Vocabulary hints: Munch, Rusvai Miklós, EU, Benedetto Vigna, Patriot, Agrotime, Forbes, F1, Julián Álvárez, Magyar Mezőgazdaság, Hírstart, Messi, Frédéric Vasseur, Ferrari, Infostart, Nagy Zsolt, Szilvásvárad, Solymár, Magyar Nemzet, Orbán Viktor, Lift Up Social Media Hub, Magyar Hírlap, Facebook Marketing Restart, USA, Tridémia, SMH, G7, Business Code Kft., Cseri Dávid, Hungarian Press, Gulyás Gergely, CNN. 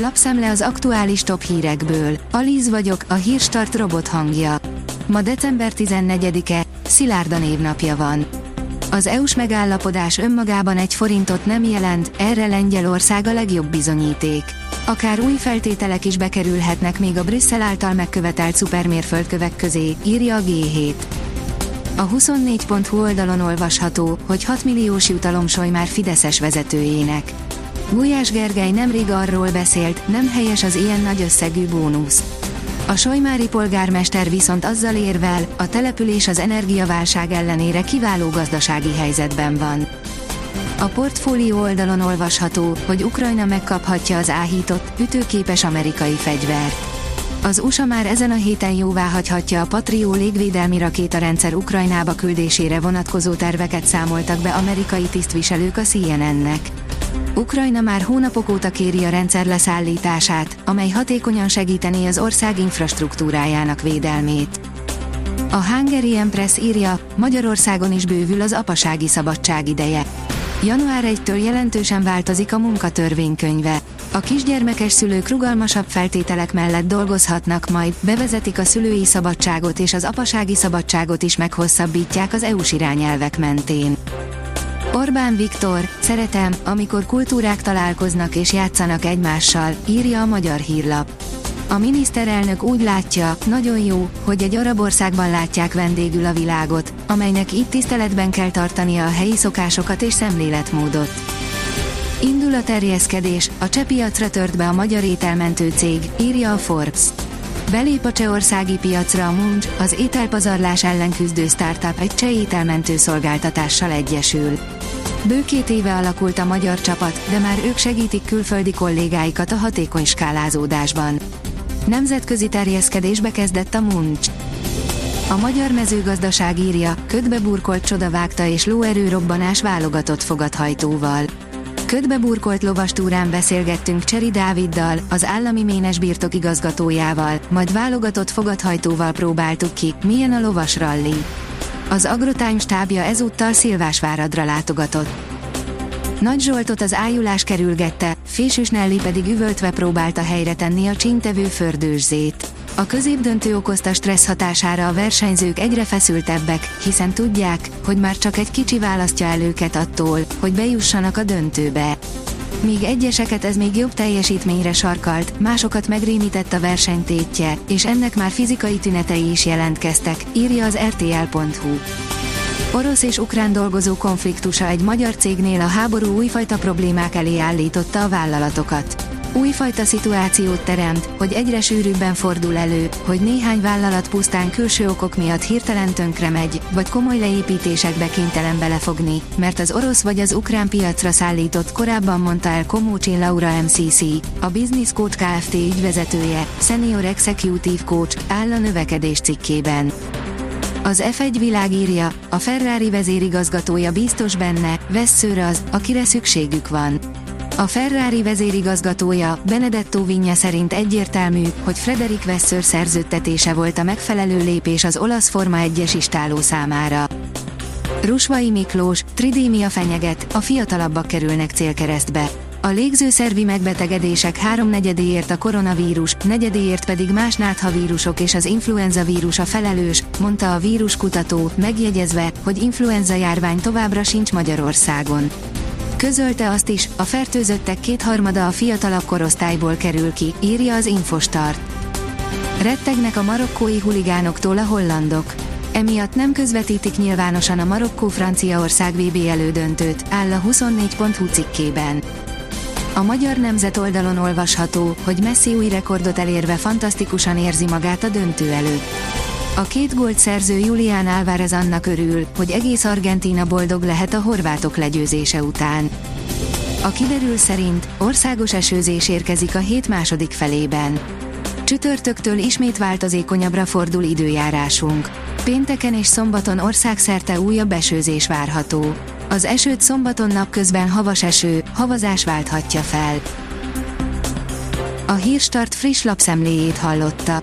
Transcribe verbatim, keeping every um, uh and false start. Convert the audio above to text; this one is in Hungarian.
Lapszemle az aktuális top hírekből. Alíz vagyok, a Hírstart robot hangja. Ma december tizennegyedike, Szilárda névnapja van. Az é u-s megállapodás önmagában egy forintot nem jelent, erre Lengyelország a legjobb bizonyíték. Akár új feltételek is bekerülhetnek még a Brüsszel által megkövetelt szupermérföldkövek közé, írja a gé hét. A huszonnégy pont hu oldalon olvasható, hogy hat milliós jutalomsoly már fideszes vezetőjének. Gulyás Gergely nemrég arról beszélt, nem helyes az ilyen nagy összegű bónusz. A solymári polgármester viszont azzal érvel, a település az energiaválság ellenére kiváló gazdasági helyzetben van. A Portfólió oldalon olvasható, hogy Ukrajna megkaphatja az áhított, ütőképes amerikai fegyvert. Az u es á már ezen a héten jóváhagyhatja a Patriot légvédelmi rakétarendszer Ukrajnába küldésére vonatkozó terveket, számoltak be amerikai tisztviselők a cé en en-nek. Ukrajna már hónapok óta kéri a rendszer leszállítását, amely hatékonyan segítené az ország infrastruktúrájának védelmét. A Hungarian Press írja, Magyarországon is bővül az apasági szabadság ideje. január elsejétől jelentősen változik a munkatörvénykönyve. A kisgyermekes szülők rugalmasabb feltételek mellett dolgozhatnak majd, bevezetik a szülői szabadságot és az apasági szabadságot is meghosszabbítják az é u-s irányelvek mentén. Orbán Viktor, szeretem, amikor kultúrák találkoznak és játszanak egymással, írja a Magyar Hírlap. A miniszterelnök úgy látja, nagyon jó, hogy egy arab országban látják vendégül a világot, amelynek itt tiszteletben kell tartania a helyi szokásokat és szemléletmódot. Indul a terjeszkedés, a cseh piacra tört be a magyar ételmentő cég, írja a Forbes. Belép a csehországi piacra a Munch, az ételpazarlás ellen küzdő startup egy cseh ételmentő szolgáltatással egyesül. Bő két éve alakult a magyar csapat, de már ők segítik külföldi kollégáikat a hatékony skálázódásban. Nemzetközi terjeszkedésbe kezdett a Munch. A Magyar Mezőgazdaság írja, ködbe burkolt csodavágta és lóerőrobbanás válogatott fogadhajtóval. Ködbe burkolt lovastúrán beszélgettünk Cseri Dáviddal, az állami ménesbirtok igazgatójával, majd válogatott fogadhajtóval próbáltuk ki, milyen a lovas ralli. Az Agrotime stábja ezúttal Szilvásváradra látogatott. Nagy Zsoltot az ájulás kerülgette, Fésű Snelli pedig üvöltve próbálta helyre tenni a csíntevő fördőzzét. A középdöntő okozta stressz hatására a versenyzők egyre feszültebbek, hiszen tudják, hogy már csak egy kicsi választja el őket attól, hogy bejussanak a döntőbe. Míg egyeseket ez még jobb teljesítményre sarkalt, másokat megrémített a versenytétje, és ennek már fizikai tünetei is jelentkeztek, írja az er té el pont hu. Orosz és ukrán dolgozó konfliktusa egy magyar cégnél a háború újfajta problémák elé állította a vállalatokat. Újfajta szituációt teremt, hogy egyre sűrűbben fordul elő, hogy néhány vállalat pusztán külső okok miatt hirtelen tönkre megy, vagy komoly leépítésekbe kénytelen belefogni, mert az orosz vagy az ukrán piacra szállított, korábban mondta el Komócsin Laura em cé cé, a Business Code Kft. Ügyvezetője, Senior Executive Coach, áll a növekedés cikkében. Az ef egy világ írja, a Ferrari vezérigazgatója biztos benne, Vasseur az, akire szükségük van. A Ferrari vezérigazgatója, Benedetto Vigna szerint egyértelmű, hogy Frédéric Vasseur szerződtetése volt a megfelelő lépés az olasz Forma egyes istáló számára. Rusvai Miklós, Tridémia fenyeget, a fiatalabbak kerülnek célkeresztbe. A légzőszervi megbetegedések háromnegyedéért a koronavírus, negyedéért pedig más náthavírusok és az influenza vírusa felelős, mondta a víruskutató, megjegyezve, hogy influenza járvány továbbra sincs Magyarországon. Közölte azt is, a fertőzöttek kétharmada a fiatalabb korosztályból kerül ki, írja az Infostart. Rettegnek a marokkói huligánoktól a hollandok. Emiatt nem közvetítik nyilvánosan a Marokkó-Franciaország vé bé elődöntőt, áll a huszonnégy pont hu cikkében. A Magyar Nemzet oldalon olvasható, hogy Messi új rekordot elérve fantasztikusan érzi magát a döntő előtt. A két gólt szerző Julián Álvárez annak örül, hogy egész Argentína boldog lehet a horvátok legyőzése után. A kiderül szerint országos esőzés érkezik a hét második felében. Csütörtöktől ismét változékonyabbra fordul időjárásunk. Pénteken és szombaton országszerte újabb esőzés várható. Az esőt szombaton napközben havas eső, havazás válthatja fel. A Hírstart friss lapszemléjét hallotta.